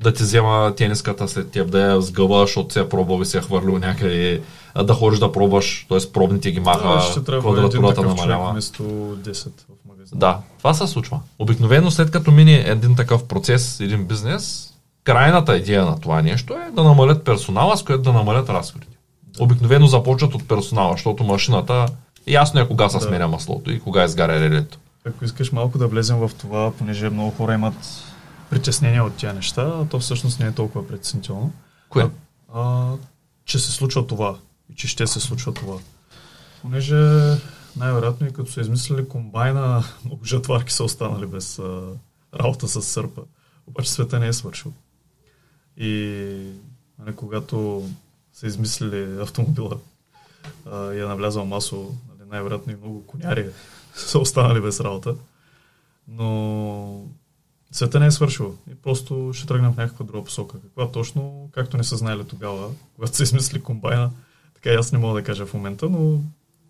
да ти взема тениската след теб, да я сгъваш, от се пробва и се е хвърлил някъде, да ходиш да пробваш, т.е. пробните ги маха, квадратурата намалява. Вместо 10 в магазина. Да, това се случва. Обикновено след като мине един такъв процес, един бизнес, крайната идея на това нещо е да намалят персонала, с което да намалят разходите. Да. Обикновено започват от персонала, защото машината ясно е кога се сменя маслото и кога изгаря релето. Ако искаш малко да влезем в това, понеже много хора имат притеснения от тия неща, то всъщност не е толкова притеснително. Кое? Че се случва това и че ще се случва това. Понеже най-вероятно и като са измислили комбайна, много жатварки са останали без работа с сърпа. Обаче света не е свършил. И когато са измислили автомобила и е навлязал масово, най-вероятно и много коняри са останали без работа. Но света не е свършил и просто ще тръгнем в някаква друга посока. Каква точно, както не са знаели тогава, когато са измисли комбайна, така и аз не мога да кажа в момента, но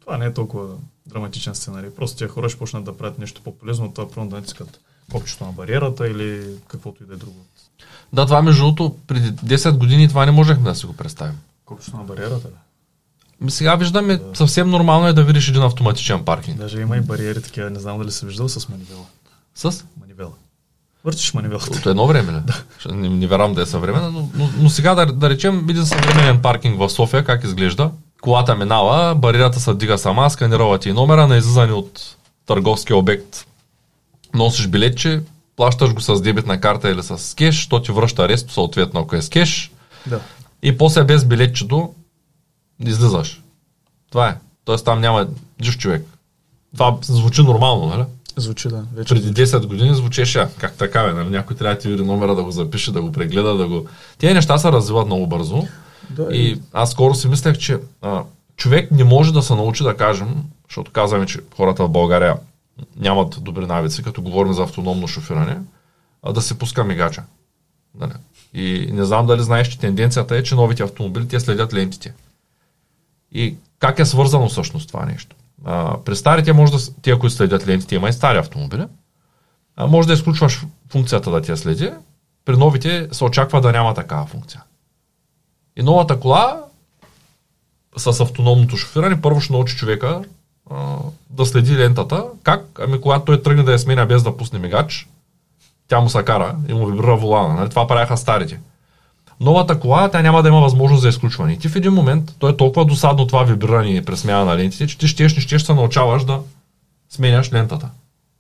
това не е толкова драматичен сценарий. Просто тия хора ще почнат да правят нещо по-полезно от това, просто да натискат копчето на бариерата или каквото и да е друго. Да, това между другото, преди 10 години това не можехме да си го представим. Копчето на бариерата ли? Сега виждаме, съвсем нормално е да видиш един автоматичен паркинг. Даже има и бариери такива, не знам дали се виждал с манивела. С? Манивела. Въртиш манивелата. От едно време, да. Не вярвам да е съвременна, но сега да речем един съвременен паркинг в София, как изглежда. Колата минава, бариерата се вдига сама, сканирава ти номера, на излизане от търговския обект носиш билетче, плащаш го с дебитна карта или с кеш, то ти връща ресто, съответно ако е с кеш. Да. И после без билетчето излизаш. Това е. Тоест там няма жив човек. Това звучи нормално, нали? Звучи, да. Вече преди 10 години звучеше, как така бе, някой трябва да ти види номера, да го запише, да го прегледа, да го... Тия неща се развиват много бързо. Да, и аз скоро си мислех, че човек не може да се научи да кажем, защото казваме, че хората в България нямат добри навици, като говорим за автономно шофиране, да се пуска мигача. Дали. И не знам дали знаеш, че тенденцията е, че новите автомобили те следят лентите. И как е свързано всъщност това нещо? При старите може да, тия, които следят лентите, има и стари автомобили, може да изключваш функцията да ти я следи. При новите се очаква да няма такава функция. И новата кола с автономното шофиране първо ще научи човека да следи лентата. Как? Ами когато той тръгне да я сменя без да пусне мигач, тя му се кара и му вибрира волана. Нали? Това правяха старите. Новата кола, тя няма да има възможност за изключване. И ти в един момент, той е толкова досадно това вибриране и пресмяна на лентите, че ти ще се научаваш да сменяш лентата.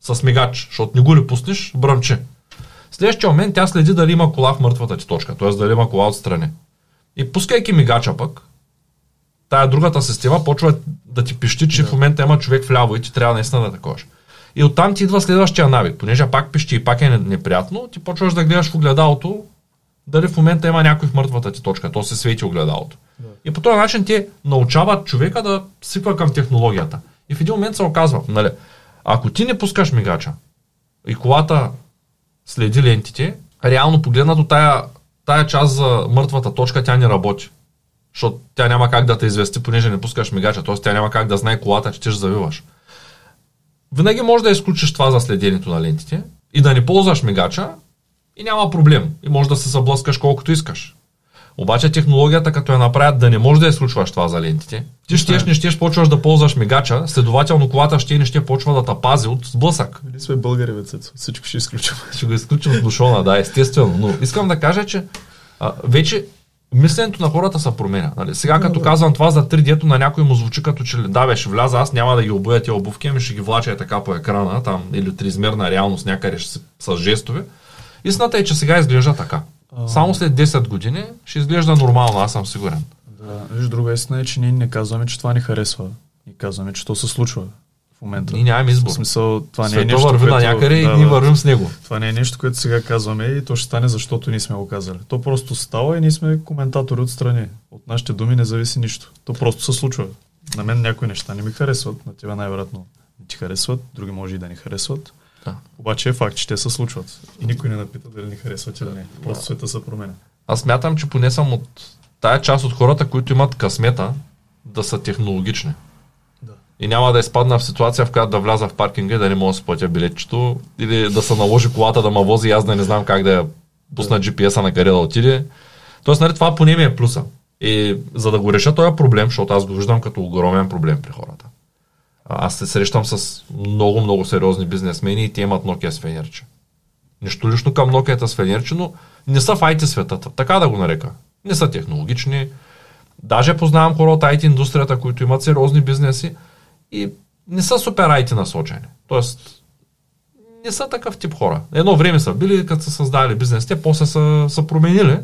С мигач, защото не го ли пуснеш, бръмче. Следващия момент тя следи дали има кола в мъртвата ти точка, т.е. дали има кола отстрани. И пускайки мигача пък, тая другата система почва да ти пищи, че в момента има човек вляво и ти трябва наистина да такош. И оттам ти идва следващия навик, понеже пак пищи и пак е неприятно, ти почваш да гледаш в огледалото, дали в момента има някой в мъртвата ти точка, то се свети огледалото. Да. И по този начин те научават човека да свиква към технологията. И в един момент се оказва, нали, ако ти не пускаш мигача и колата следи лентите, реално погледнато тая част за мъртвата точка тя не работи. Защото тя няма как да те извести, понеже не пускаш мигача, т.е. тя няма как да знае колата, че ти ще завиваш. Винаги можеш да изключиш това за следенето на лентите и да не ползваш мигача и няма проблем. И можеш да се съблъскаш колкото искаш. Обаче технологията, като я направят да не можеш да изключваш това за лентите, ти щеш, почваш да ползваш мигача, следователно колата ще почва да те пази от сблъсък. Били сме българи, вецето, всичко ще изключим. Ще го изключим от душона, да, естествено. Но искам да кажа, че вече мисленето на хората се променя. Нали? Сега като казвам това за 3D-то на някой му звучи като че да бе, ще вляза, аз няма да ги обуя тия обувки, ами ще ги влача така по екрана, там, или триизмерна реалност някъде с жестове. Истината е, че сега изглежда така. Само след 10 години ще изглежда нормално, аз съм сигурен. Да, виж, друга истина е, че ние не казваме, че това ни харесва. Ние казваме, че то се случва в момента. Ние нямаме избор. В смисъл, това не е нещо, което... Свето върви на някъде и ние вървим с него. Това не е нещо, което сега казваме и то ще стане, защото ние сме го казали. То просто става и ние сме коментатори отстрани. От нашите думи не зависи нищо. То просто се случва. На мен някои неща не ми харесват, на тебе най-вероятно не ти харесват, други може и да ни харесват. Да. Обаче е факт, че те се случват. И никой не напита дали ни харесват или не. Просто света се променя. Аз смятам, че поне съм от тая част от хората, които имат късмета да са технологични. Да. И няма да изпадна в ситуация, в която да вляза в паркинга и да не мога да си платя билетчето, или да се наложи колата да ме вози и аз да не знам как да я пусна GPS-а на къде да отиде. Тоест, нали, това поне ми е плюса. И за да го реша този проблем, защото аз го виждам като огромен проблем при хората. Аз се срещам с много сериозни бизнесмени и те имат Nokia с фенерче. Нищо лично към Nokia с фенерче, но не са в IT светата, така да го нарека. Не са технологични. Даже познавам хора от IT индустрията, които имат сериозни бизнеси и не са супер IT насочени. Тоест, не са такъв тип хора. Едно време са били, като са създали бизнес, те после са променили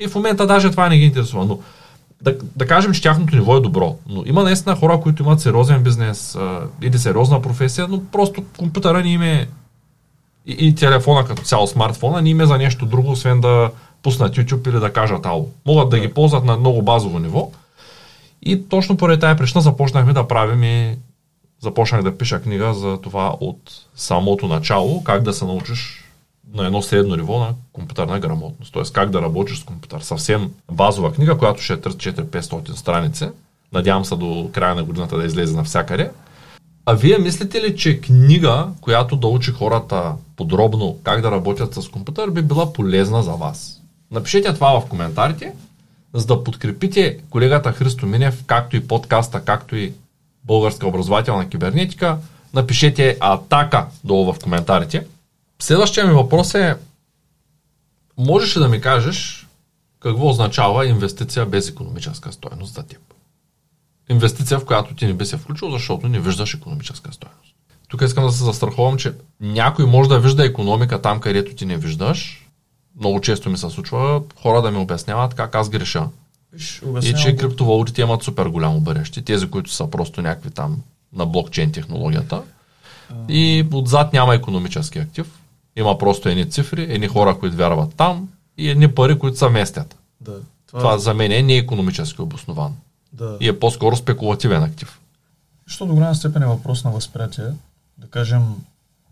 и в момента даже това не ги интересува. Но да кажем, че тяхното ниво е добро, но има наистина хора, които имат сериозен бизнес или сериозна професия, но просто компютъра ни име и телефона като цяло, смартфона, ни име за нещо друго, освен да пуснат YouTube или да кажат ало. Могат да ги ползват на много базово ниво и точно поради тая причина започнах да пиша книга за това от самото начало, как да се научиш на едно средно ниво на компютърна грамотност. Т.е. как да работиш с компютър. Съвсем базова книга, която ще е 400-500 страници. Надявам се до края на годината да излезе навсякъде. А вие мислите ли, че книга, която да учи хората подробно как да работят с компютър, би била полезна за вас? Напишете това в коментарите, за да подкрепите колегата Христо Минев, както и подкаста, както и Българска образователна кибернетика. Напишете атака долу в коментарите. Следващия ми въпрос е: можеш ли да ми кажеш какво означава инвестиция без икономическа стойност за теб? Инвестиция, в която ти не би се включил, защото не виждаш икономическа стойност. Тук искам да се застраховам, че някой може да вижда икономика там, където ти не виждаш. Много често ми се случва хора да ми обясняват как аз греша. И че криптовалутите имат супер голямо бъдеще. Тези, които са просто някакви там на блокчейн технологията. И отзад няма икономически актив. Има просто едни цифри, едни хора, които вярват там и едни пари, които се местят. Да, това за мен е не икономически обосновано. Да. И е по-скоро спекулативен актив. Защото до голяма степен е въпрос на възприятие. Да кажем,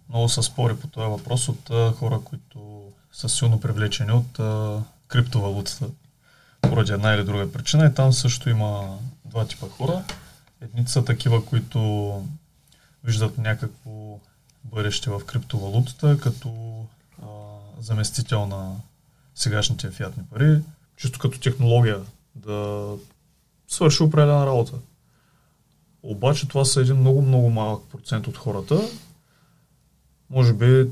много се спори по този въпрос от хора, които са силно привлечени от криптовалутата. Поради една или друга причина. И там също има два типа хора. Едните са такива, които виждат някакво бъдеще в криптовалутата като заместител на сегашните фиатни пари, чисто като технология да свърши определена работа. Обаче това са един много-много малък процент от хората. Може би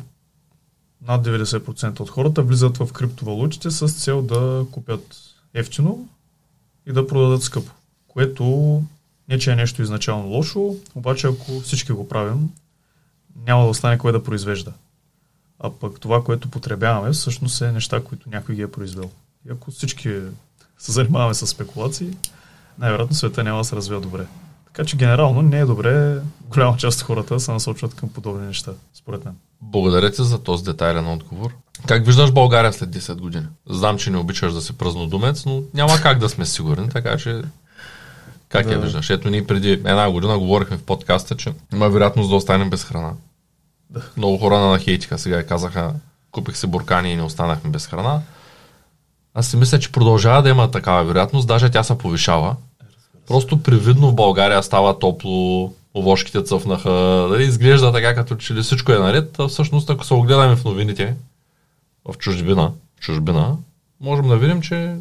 над 90% от хората влизат в криптовалутите с цел да купят евтино и да продадат скъпо. Което не че е нещо изначално лошо, обаче ако всички го правим, няма да остане кой да произвежда. А пък това, което потребяваме, всъщност е неща, които някой ги е произвел. И ако всички се занимаваме с спекулации, най-вероятно света няма да се развива добре. Така че генерално не е добре голяма част от хората се насочват към подобни неща, според мен. Благодаря ти за този детайлен отговор. Как виждаш България след 10 години? Знам, че не обичаш да си празнодумец, но няма как да сме сигурни, така че как я виждаш? Ето ние преди една година говорихме в подкаста, че има вероятност да останем без храна. Да. Много хора на хейтиха сега и казаха, купих си буркани и не останахме без храна. Аз си мисля, че продължава да има такава вероятност, даже тя се повишава. Просто привидно в България става топло, овошките цъфнаха, дали изглежда така, като че ли всичко е наред, а всъщност ако се огледаме в новините, в чужбина, можем да видим, че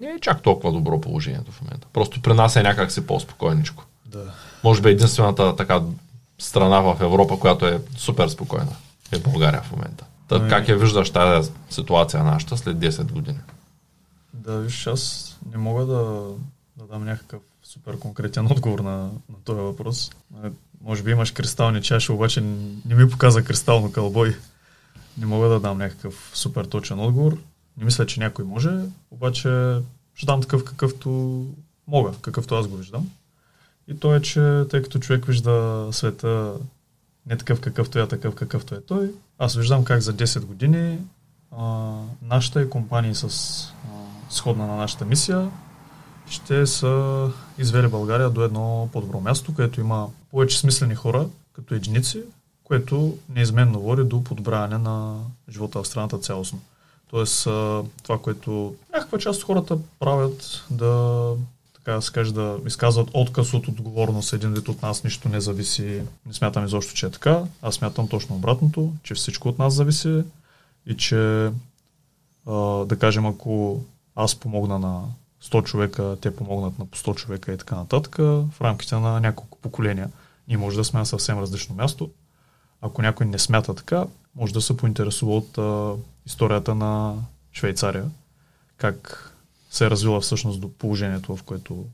не е чак толкова добро положението в момента. Просто при нас е някак си по-спокойничко. Да. Може би единствената така страна в Европа, която е супер спокойна, е България в момента. Та, как я виждаш тази ситуация нашата след 10 години? Да, виж, аз не мога да дам някакъв супер конкретен отговор на този въпрос. Може би имаш кристални чаши, обаче не ми показа кристално кълбой. Не мога да дам някакъв супер точен отговор. Не мисля, че някой може, обаче ще дам такъв какъвто мога, какъвто аз го виждам. И то е, че тъй като човек вижда света не такъв какъвто е, а такъв какъвто е той, аз виждам как за 10 години нашата и компании с сходна на нашата мисия ще са извели България до едно по-добро място, което има повече смислени хора като единици, което неизменно води до подобряване на живота в страната цялостно. Тоест това, което някаква част от хората правят да изказват отказ от отговорност, един вид от нас нищо не зависи. Не смятам изобщо, че е така. Аз смятам точно обратното, че всичко от нас зависи и че да кажем, ако аз помогна на 100 човека, те помогнат на по 100 човека и така нататък, в рамките на няколко поколения. Ние може да сме на съвсем различно място. Ако някой не смята така, може да се поинтересува от историята на Швейцария, как се е развила всъщност до положението, в което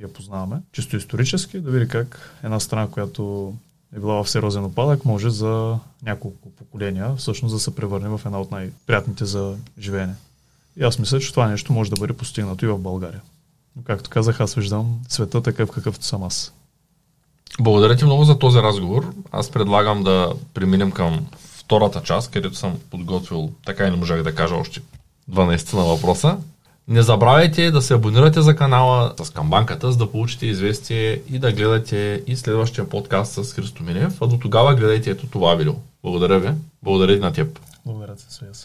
я познаваме. Чисто исторически, да види как една страна, която е била в сериозен опадък, може за няколко поколения всъщност да се превърне в една от най-приятните за живеене. И аз мисля, че това нещо може да бъде постигнато и в България. Но както казах, аз виждам света такъв какъвто съм аз. Благодаря ти много за този разговор. Аз предлагам да преминем към втората част, където съм подготвил, така и не можах да кажа още 12 на въпроса. Не забравяйте да се абонирате за канала с камбанката, за да получите известие и да гледате и следващия подкаст с Христо Минев, а до тогава гледайте ето това видео. Благодаря ви. Благодаря на теб. Благодаря се,